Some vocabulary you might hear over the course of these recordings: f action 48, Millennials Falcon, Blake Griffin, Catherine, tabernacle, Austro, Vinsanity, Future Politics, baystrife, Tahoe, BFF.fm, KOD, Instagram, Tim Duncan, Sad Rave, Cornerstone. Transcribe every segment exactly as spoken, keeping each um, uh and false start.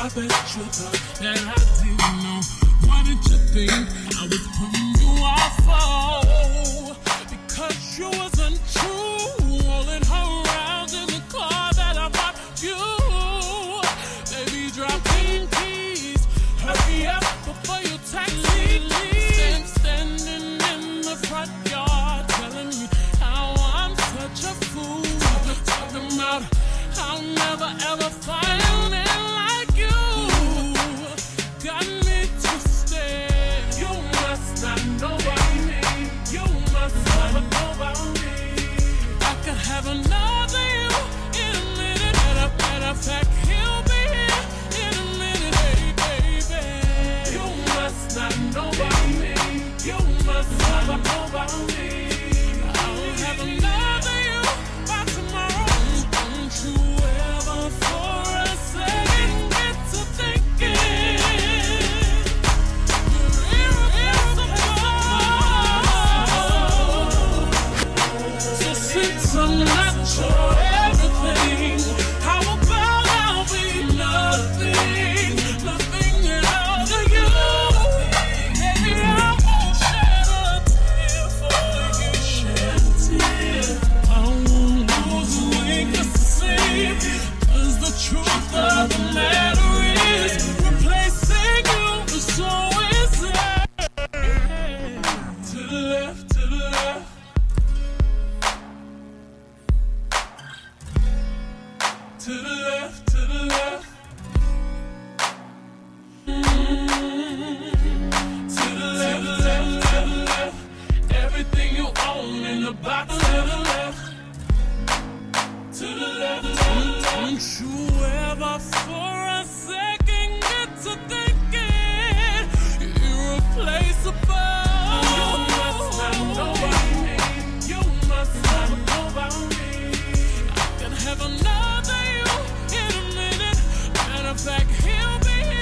I bet you thought that I didn't know. Why did you think I was putting you off? Oh, because you was untrue, rolling her around in the car that I bought you. Baby, drop in keys, hurry up before you taxi. Stand, standing in the front yard, telling me how I'm such a fool. Talking about I'll never ever find it. Have another you in a minute. Matter, matter of fact, he'll be here in a minute. Hey, baby, you must not know about me. You must not know about me. I'll have another you by tomorrow. Don't you ever for a second get to thinking I'm not sure everything. How about I'll be nothing, nothing at all to you? Maybe I won't shed a tear for you. Shed a tear. I won't lose a wink to see. 'Cause the truth of the matter is, replacing you was so easy. To the left, to the left. To the left, to the left. Mm-hmm. To the left, to the left, to the left. Everything you own in the box. To the left, to the left, to the left. Don't you ever for a second get to thinking you're irreplaceable. You must not know about me. You must not know about me. I can have another. Back, he'll be here in a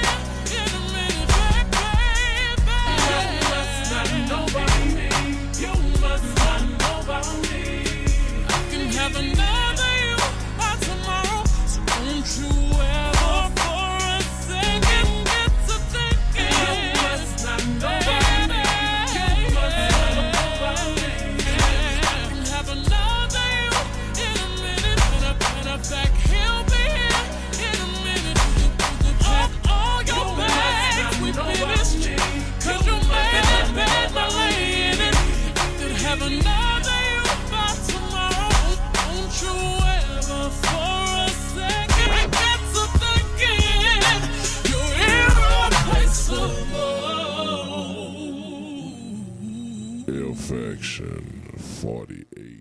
minute, back, baby. You must not know about me. You must not know about me. I can have another you by tomorrow, so don't you ever for a second get to thinking. You must not know about me. You must not know about me. I can have another you in a minute, and a back, he'll be here. Have another you by tomorrow. Don't you ever for a second get to thinking you're irreplaceable. Faction forty-eight.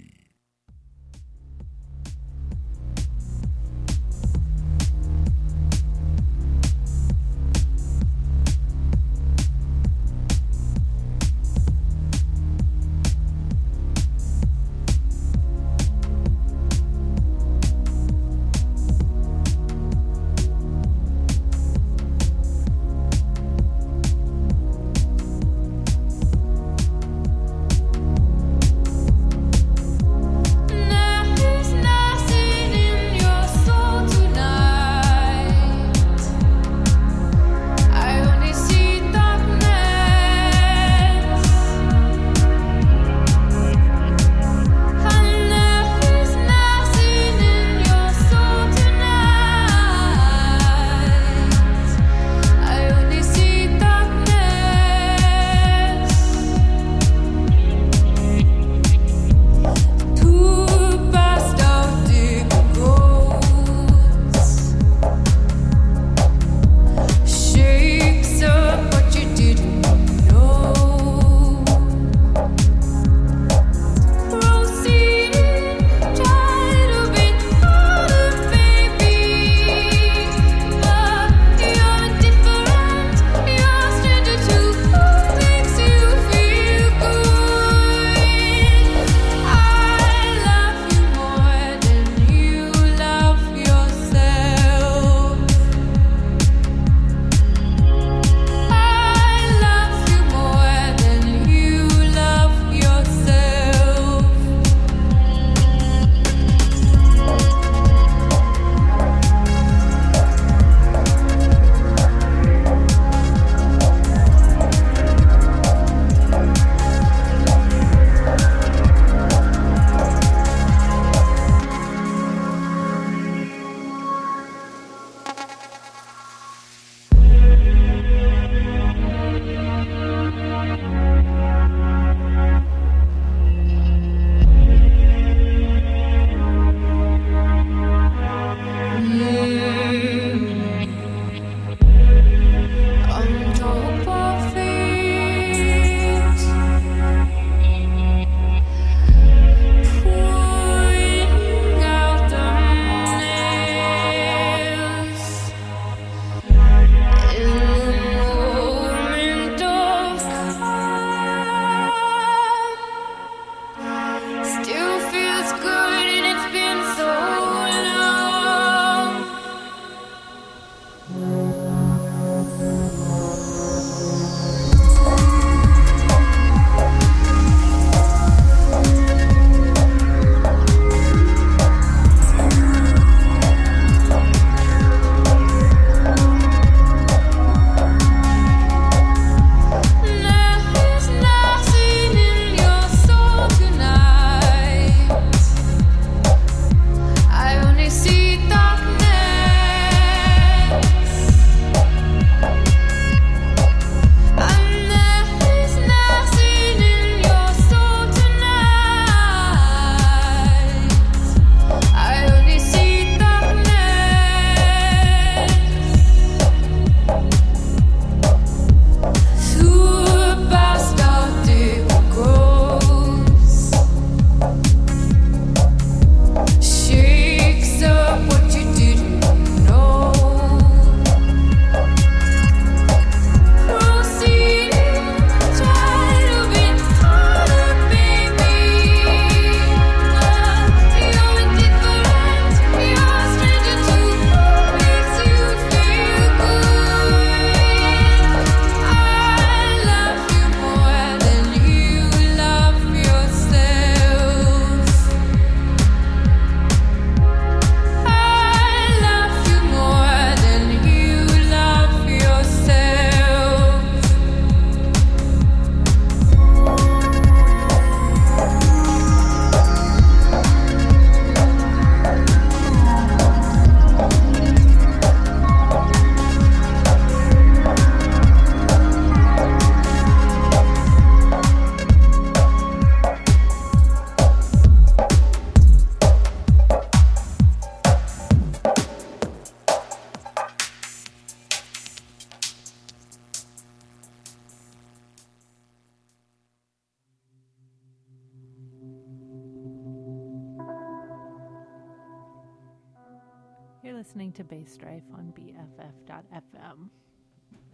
listening to Bass Strife on B F F dot f m.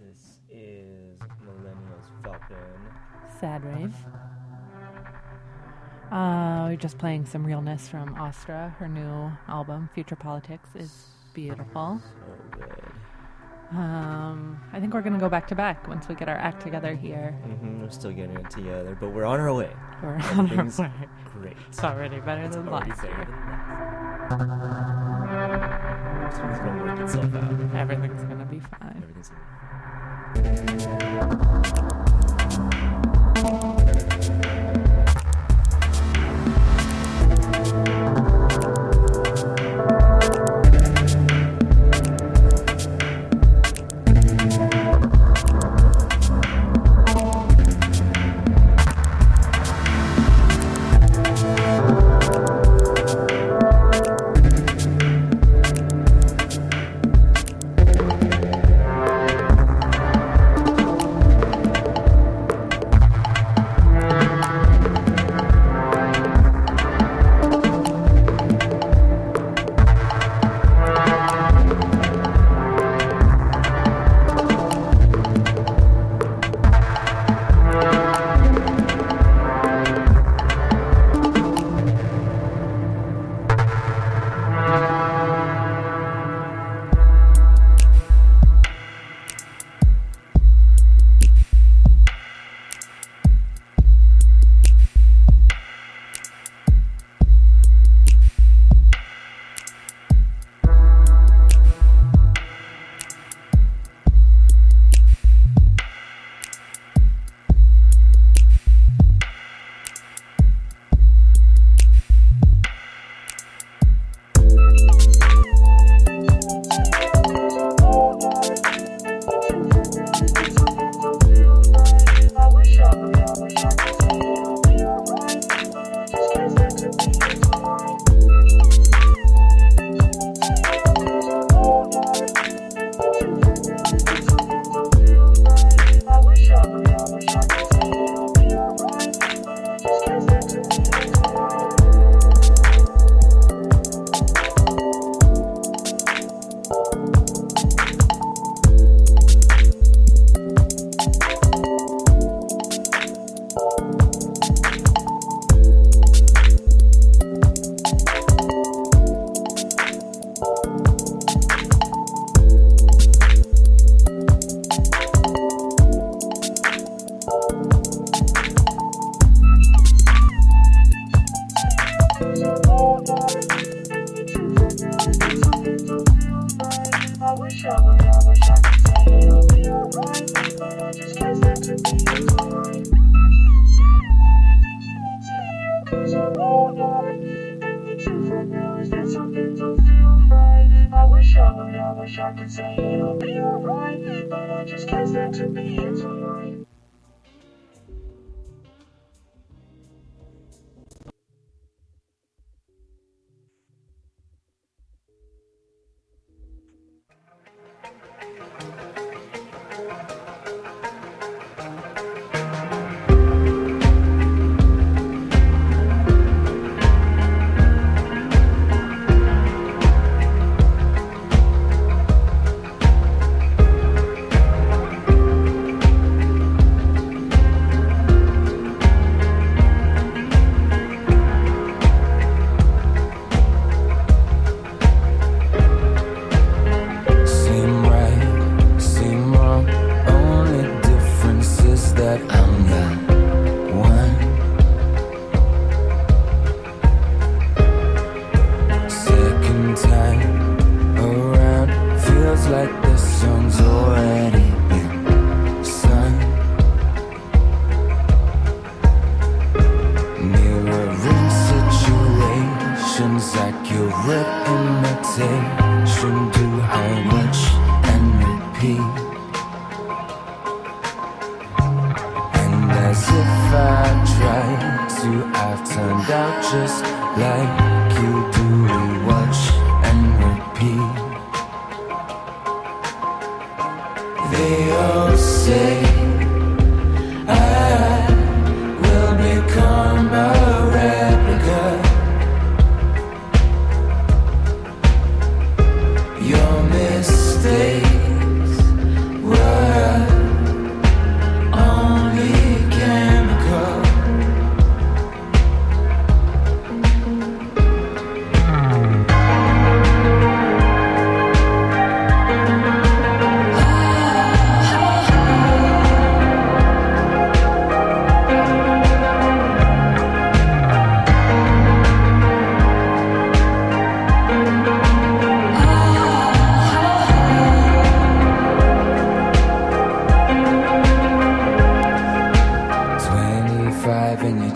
This is Millennials Falcon. Sad Rave. Uh, we're just playing some realness from Austro. Her new album, Future Politics, is beautiful. So good. Um, I think we're going to go back to back once we get our act together here. Mm-hmm, we're still getting it together, but we're on our way. We're on our way. Great. It's already better it's than already last better year. Than last. Everything's going to work itself out. Everything's going to be fine. Everything's going to be fine.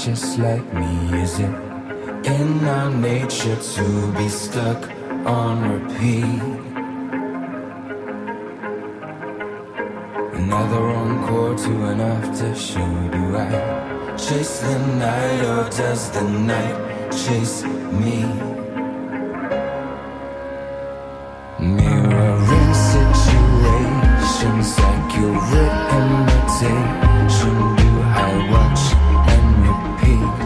just like me? Is it in our nature to be stuck on repeat? Another encore to an after show. Do I chase the night, or does the night chase me? Mirroring situations like your imitation. Do I watch and repeat?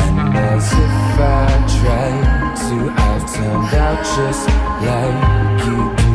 And as if I tried to, I've turned out just like you do.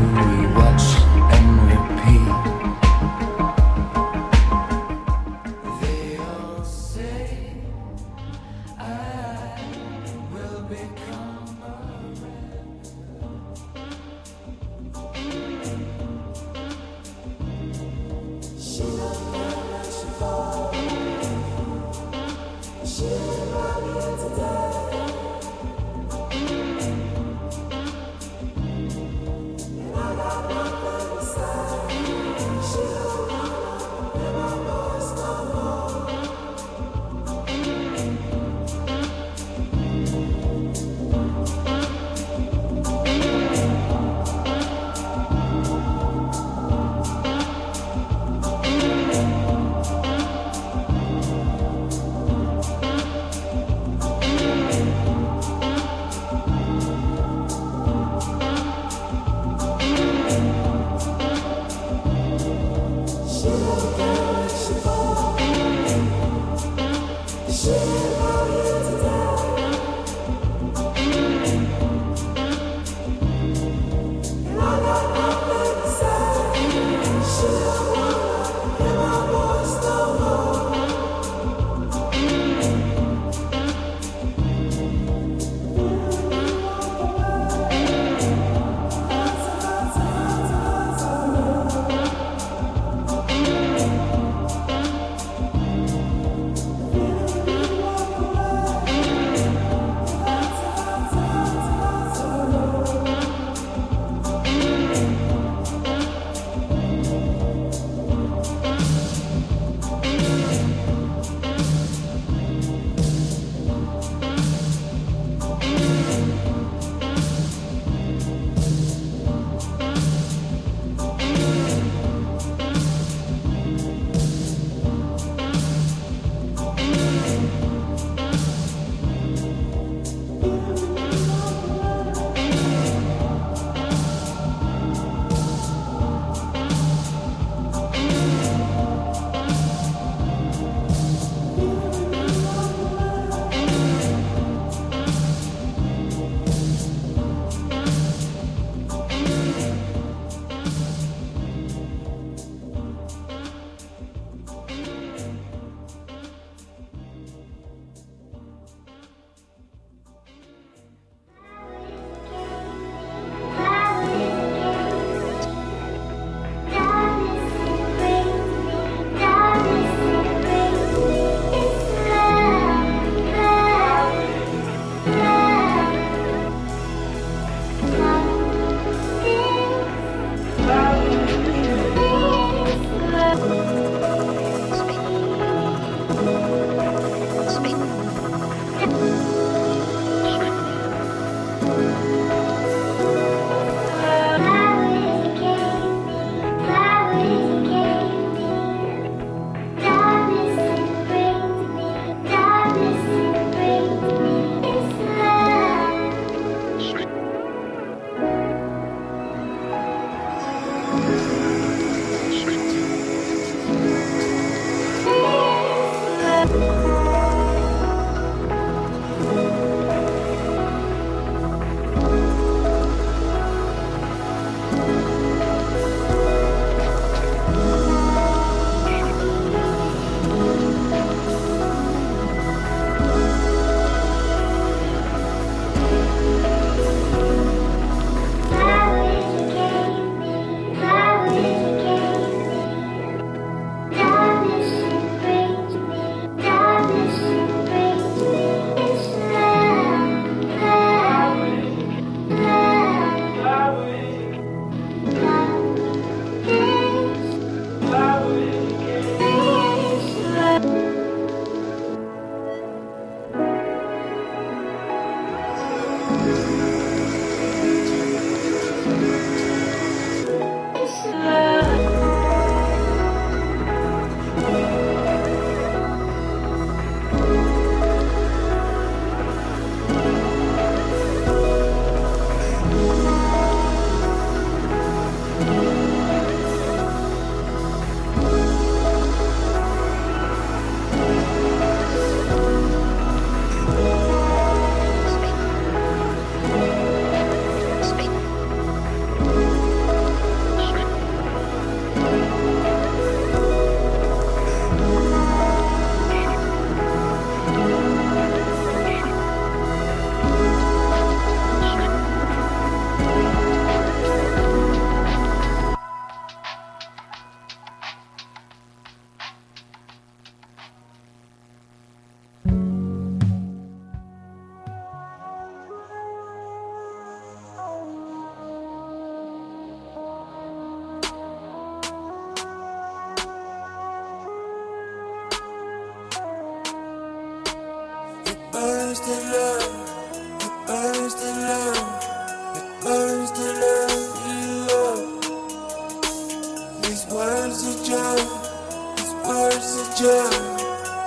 jail.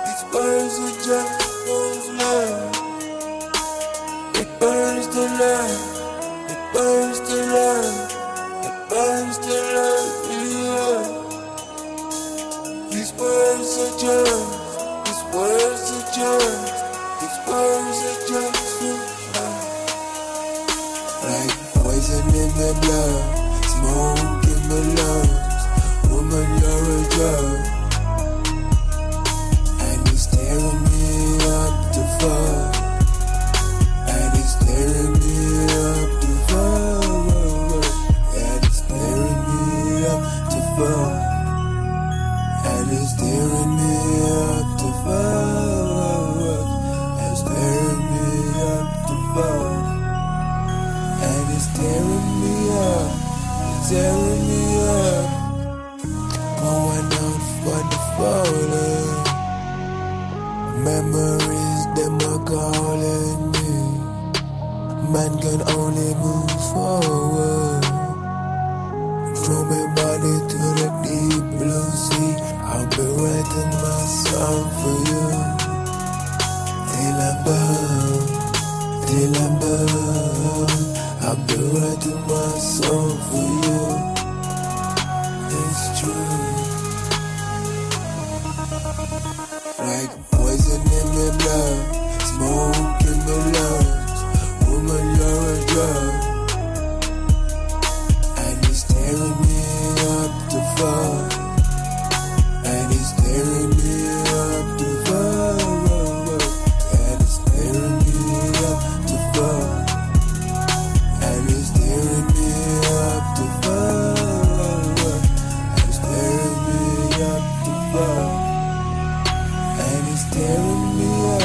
These birds are just love. It burns the love. It burns the love. It burns the love. Yeah. These birds are just. These words are just. These birds are just love. Like poison in the blood, smoke in the lungs. Woman, you're a drug. Tearing me up to fall, and it's tearing me up to fall, and it's tearing me up to fall, and it's tearing me up to fall, and it's tearing me up to fall, and it's tearing me up, tearing me up, going out for the falling. Memories, them are calling me. Man can only move forward. From my body to the deep blue sea, I'll be writing my song for you. Till I'm born, till I'm born, I'll be writing my song for you. It's true. Like poison in the blood, smoke in the lungs. Woman, you're a drug. And it's tearing me up to fall. And it's tearing me up to fall. And it's tearing me up to fall. And it's tearing me up to fall. And it's tearing me up to fall. Tearing me up,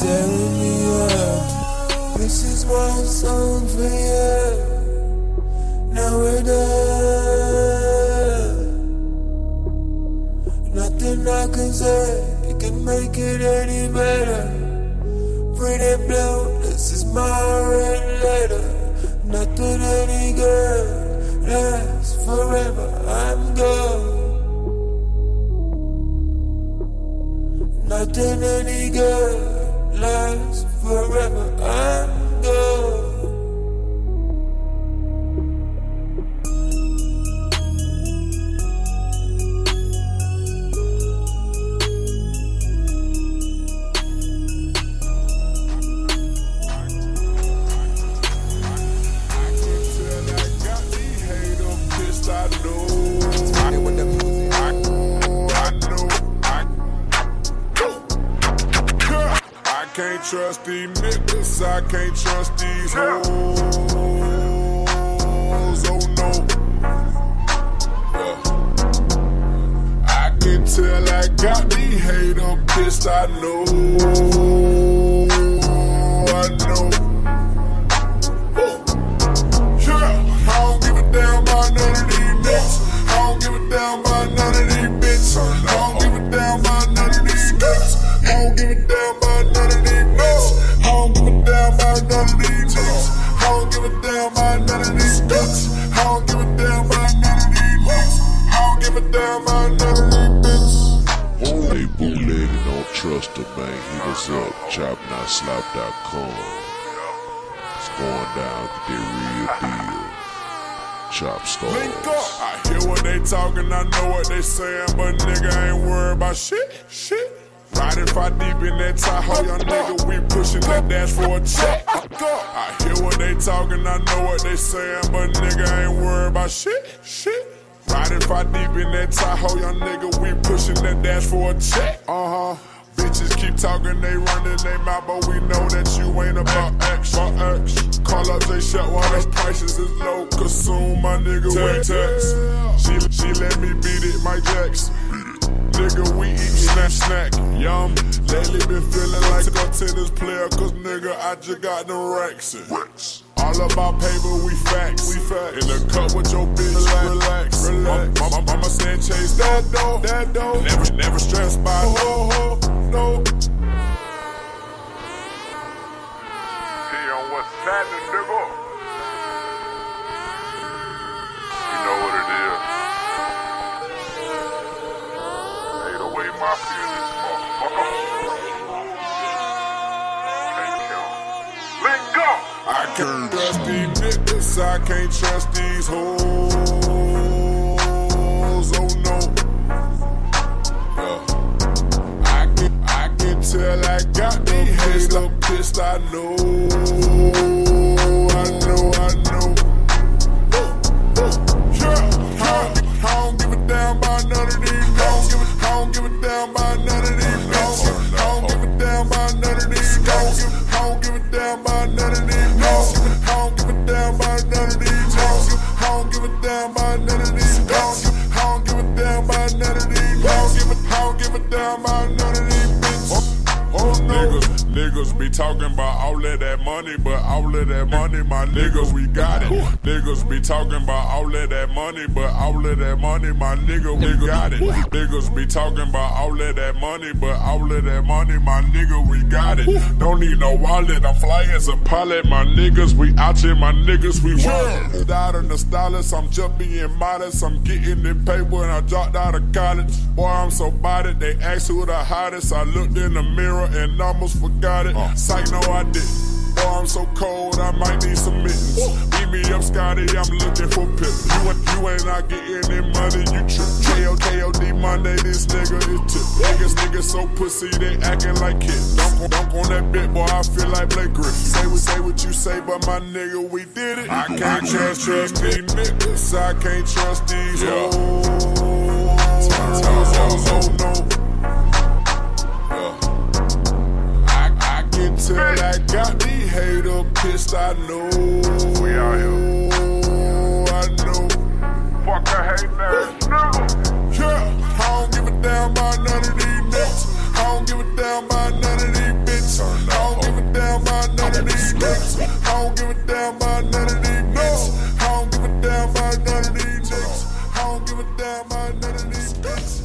tearing me up. This is my song for you. Now we're done. Nothing I can say, it can make it any better. Pretty blue, this is my red letter. Nothing any girl lasts forever, I'm gone. Nothing any girl lasts forever, I'm gone. Trust these niggas, I can't trust these hoes, oh no. Yeah. I can tell I got the hate, I'm pissed, I know, I know. Oh. Yeah. I don't give a damn about none of these niggas, I don't give a damn about none of these bitches, I don't give a damn about none of these niggas, I don't give a damn about none of these. I don't give a damn about none of these bitches. I don't give a damn about none of these bitches. I don't give a damn about none of these bitches. They bootlegging, don't trust the bank. Hit us up, chop not slop dot com. It's going down, get that real deal. Chop stars. Link up. I hear what they talking, I know what they saying, but nigga I ain't worried about shit, shit. Riding far deep in that Tahoe, young nigga, we pushing that dash for a check. I hear what they talking, I know what they saying, but nigga I ain't worried about shit, shit. Riding far deep in that Tahoe, young nigga, we pushing that dash for a check. Uh huh. Bitches keep talking, they running they mouth, but we know that you ain't about X. About X. Call up J Shot while the prices is low. Consume my nigga with text. She she let me beat it, my Jax. Nigga, we eat snack, snack, yum. Lately been feeling like a tennis player, cause nigga, I just got them racks in. All about paper, we facts. We facts. In the cup with your bitch, relax. Relax. My, my, my mama saying chase that dough, that dough. Never, never stressed by ho, ho, no. See on what's happening, nigga. You know what it is. Cause I can't trust these hoes. Oh no. Yeah. I can, I can tell I got them pissed. I'm pissed, I know. I know, I know. Yeah. I, don't, I don't give a damn about none of these. I don't give a, I don't give a damn about none of these. Niggas be talking about all of that money, but all of that money, my nigga, we got it. Niggas be talking about all of that money, but all of that money, my nigga, we got it. Niggas be talking about all of that money, but all of that money, my nigga, we got it. Don't need no wallet, I'm fly as a pilot, my niggas, we out here, my niggas, we won. Out in the stylist, I'm just being modest, I'm getting the paper when I dropped out of college. Boy, I'm so bodied, they asked who the hottest. I looked in the mirror and almost forgot it. Uh, Psych, no, I didn't. Boy, I'm so cold, I might need some mittens. Beat me up, Scotty, I'm looking for pips. You, you ain't not getting any money, you trip. K O D Monday, this nigga is tip. Niggas, niggas so pussy, they acting like kids. Don't, don't on that bit, boy, I feel like Blake Griffin. Say what, say what you say, but my nigga, we did it. I can't trust, trust these niggas. I can't trust these hoes. Oh no. Till I got the hater pissed, I know. We out here. I know. Fuck the haters, nigga. Yeah, I don't give a damn about none of these niggas. I don't give a damn about none of these bitches. I don't give a damn about none of these niggas. I don't give a damn about none of these bitches. I don't give a damn about none of these niggas. I don't give a damn about none of these bitches.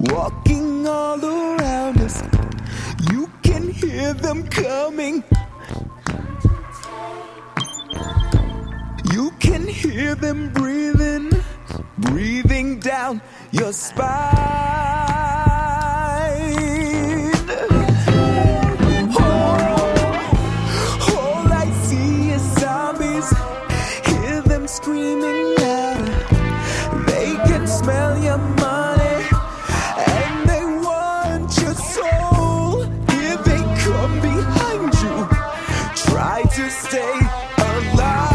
walking all around us. You can hear them coming. You can hear them breathing, breathing down your spine. Oh, all I see is zombies. Hear them screaming louder. They can smell your money, and they want your soul. Here they come behind you. Try to stay alive.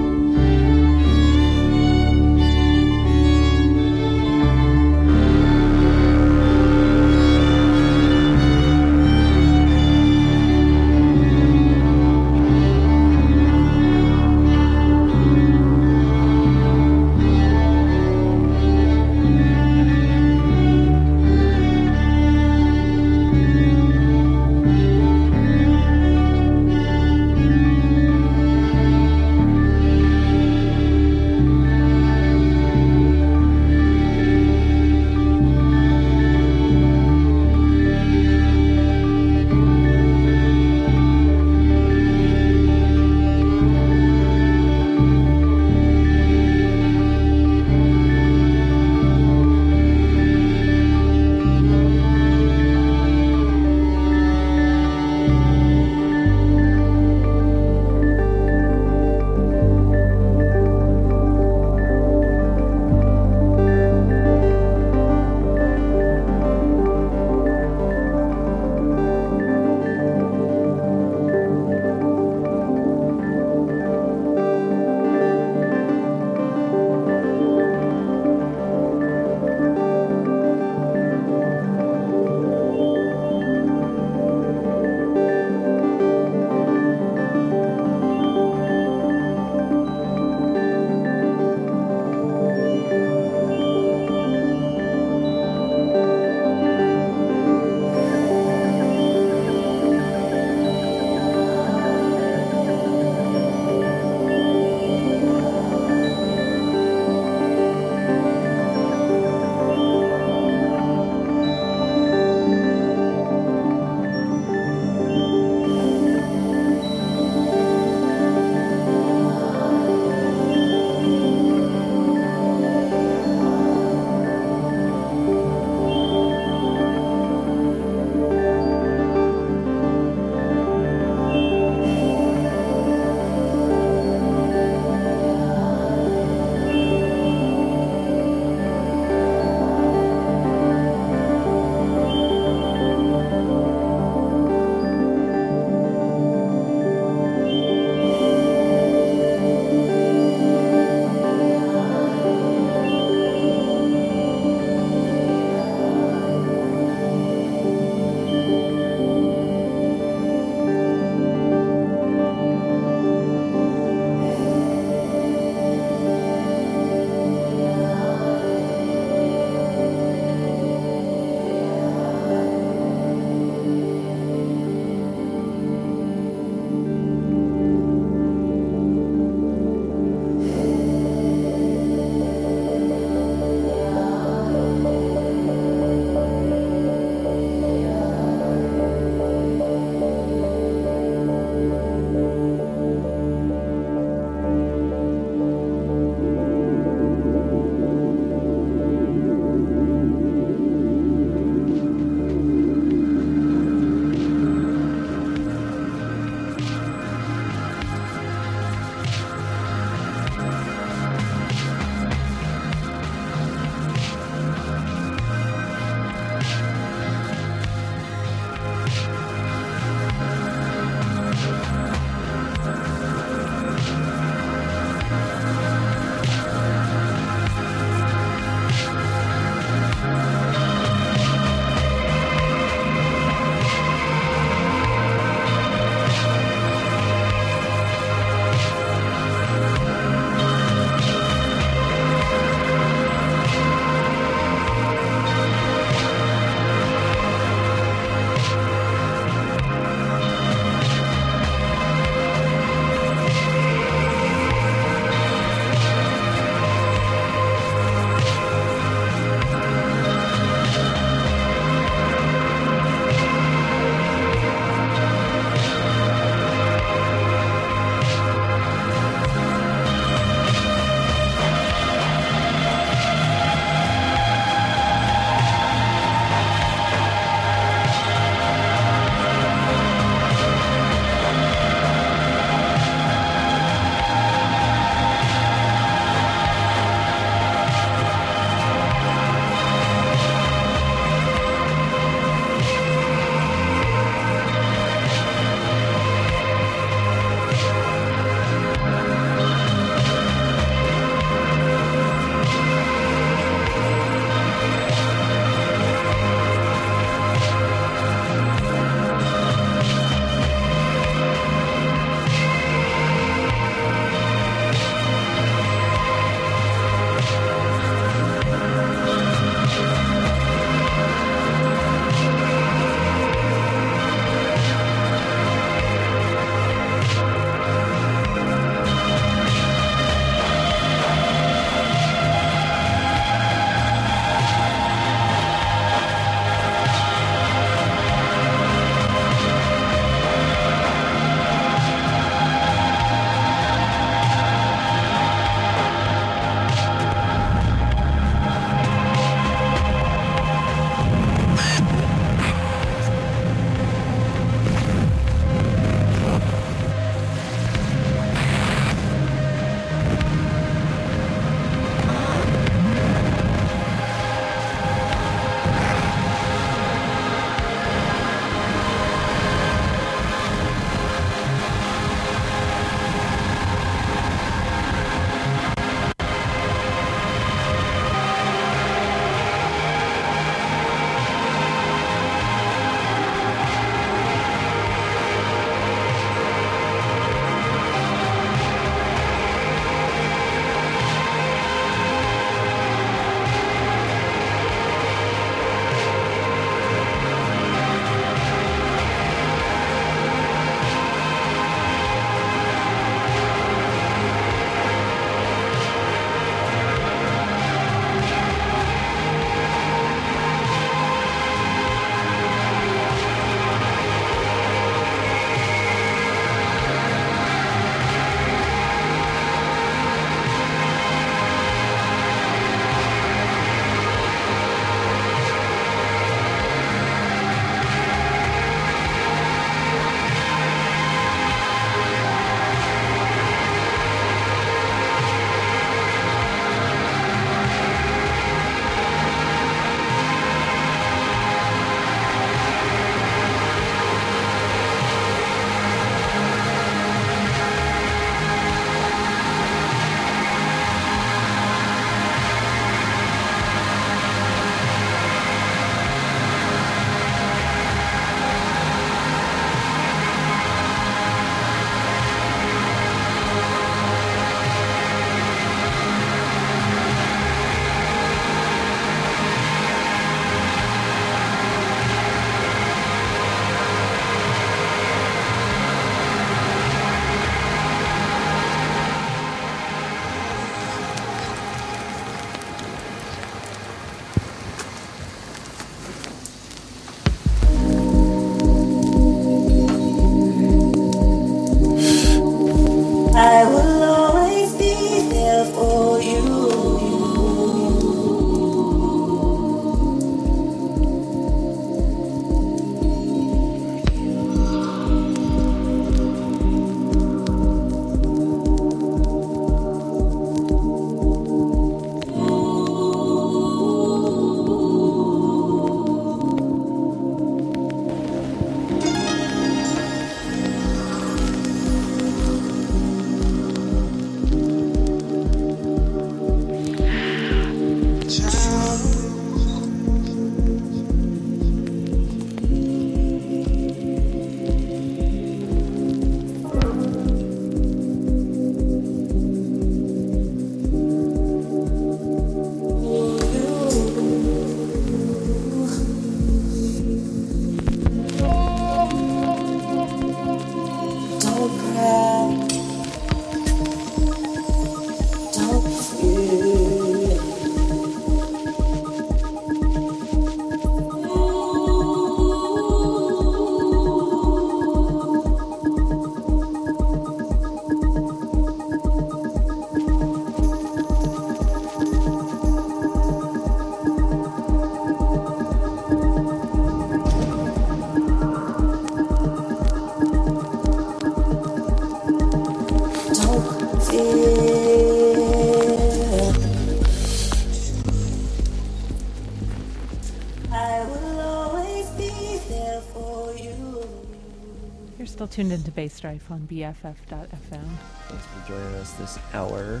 Tuned into Bass Drive on B F F dot f m. Thanks for joining us this hour.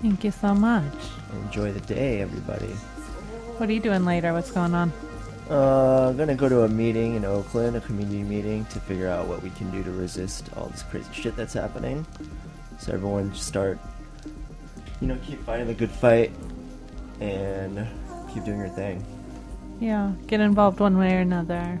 Thank you so much. Enjoy the day, everybody. What are you doing later? What's going on? Uh, I'm going to go to a meeting in Oakland, a community meeting, to figure out what we can do to resist all this crazy shit that's happening. So everyone just start, you know, keep fighting the good fight and keep doing your thing. Yeah, get involved one way or another.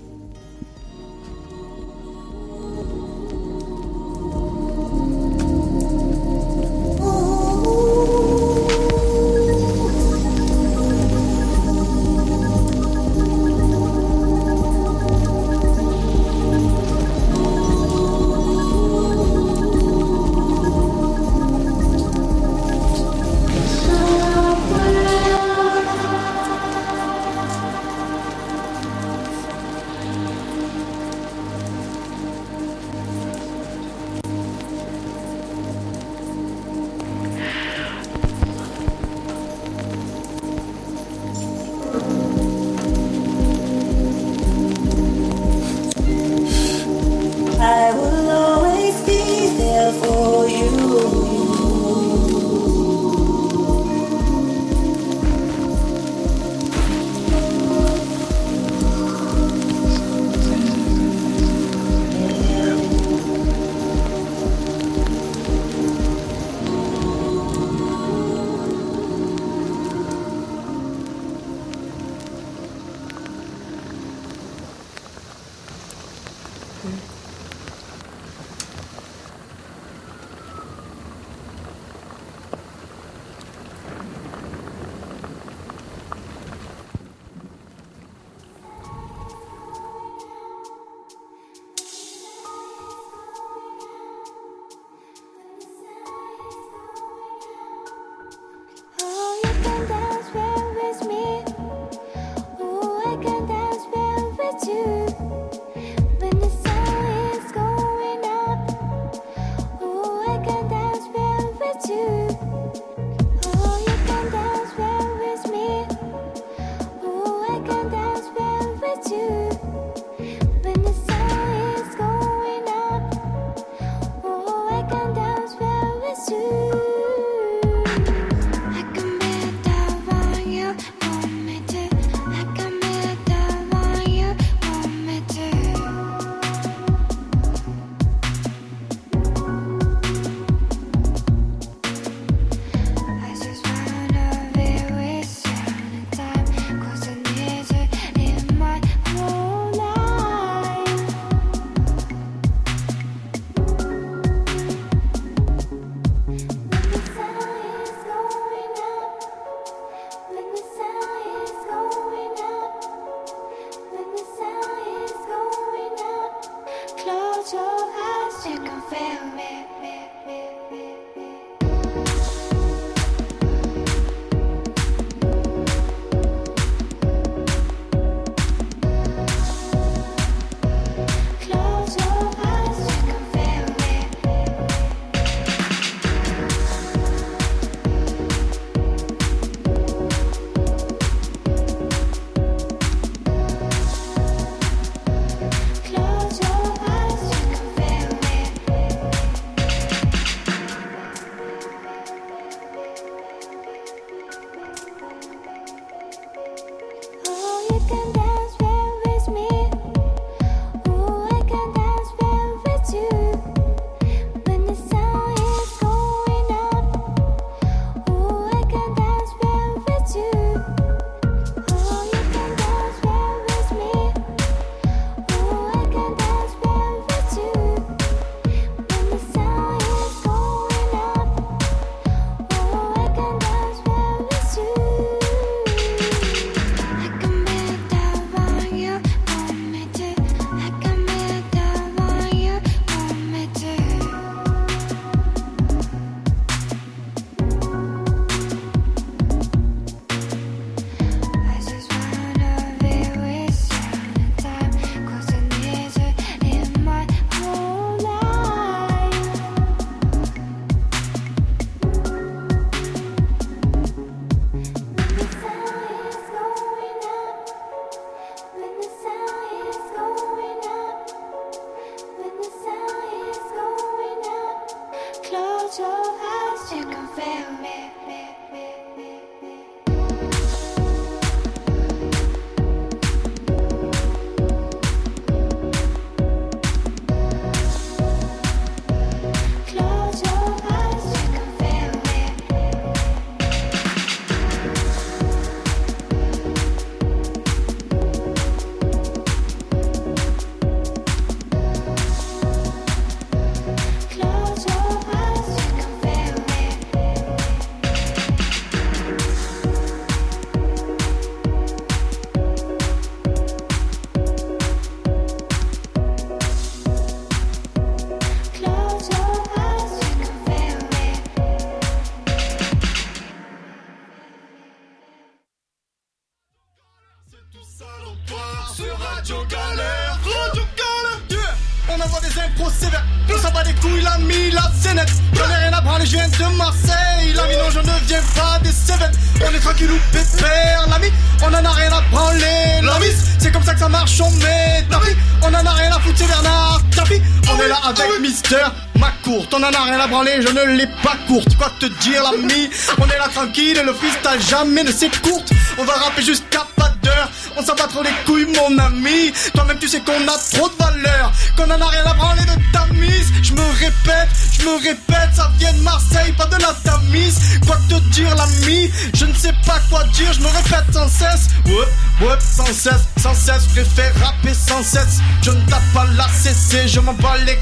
Je ne l'ai pas courte, quoi te dire l'ami. On est là tranquille et le freestyle jamais ne s'écourte. On va rapper jusqu'à pas d'heure. On s'en bat trop les couilles mon ami. Toi-même tu sais qu'on a trop de valeur, qu'on en a rien à branler de ta mise. Je me répète, je me répète, ça vient de Marseille, pas de la Tamise. Quoi te dire l'ami, je ne sais pas quoi dire. Je me répète sans cesse, ouais, ouais, sans cesse, sans cesse. Je préfère rapper sans cesse. Je ne tape pas la C C, je m'en bats les couilles.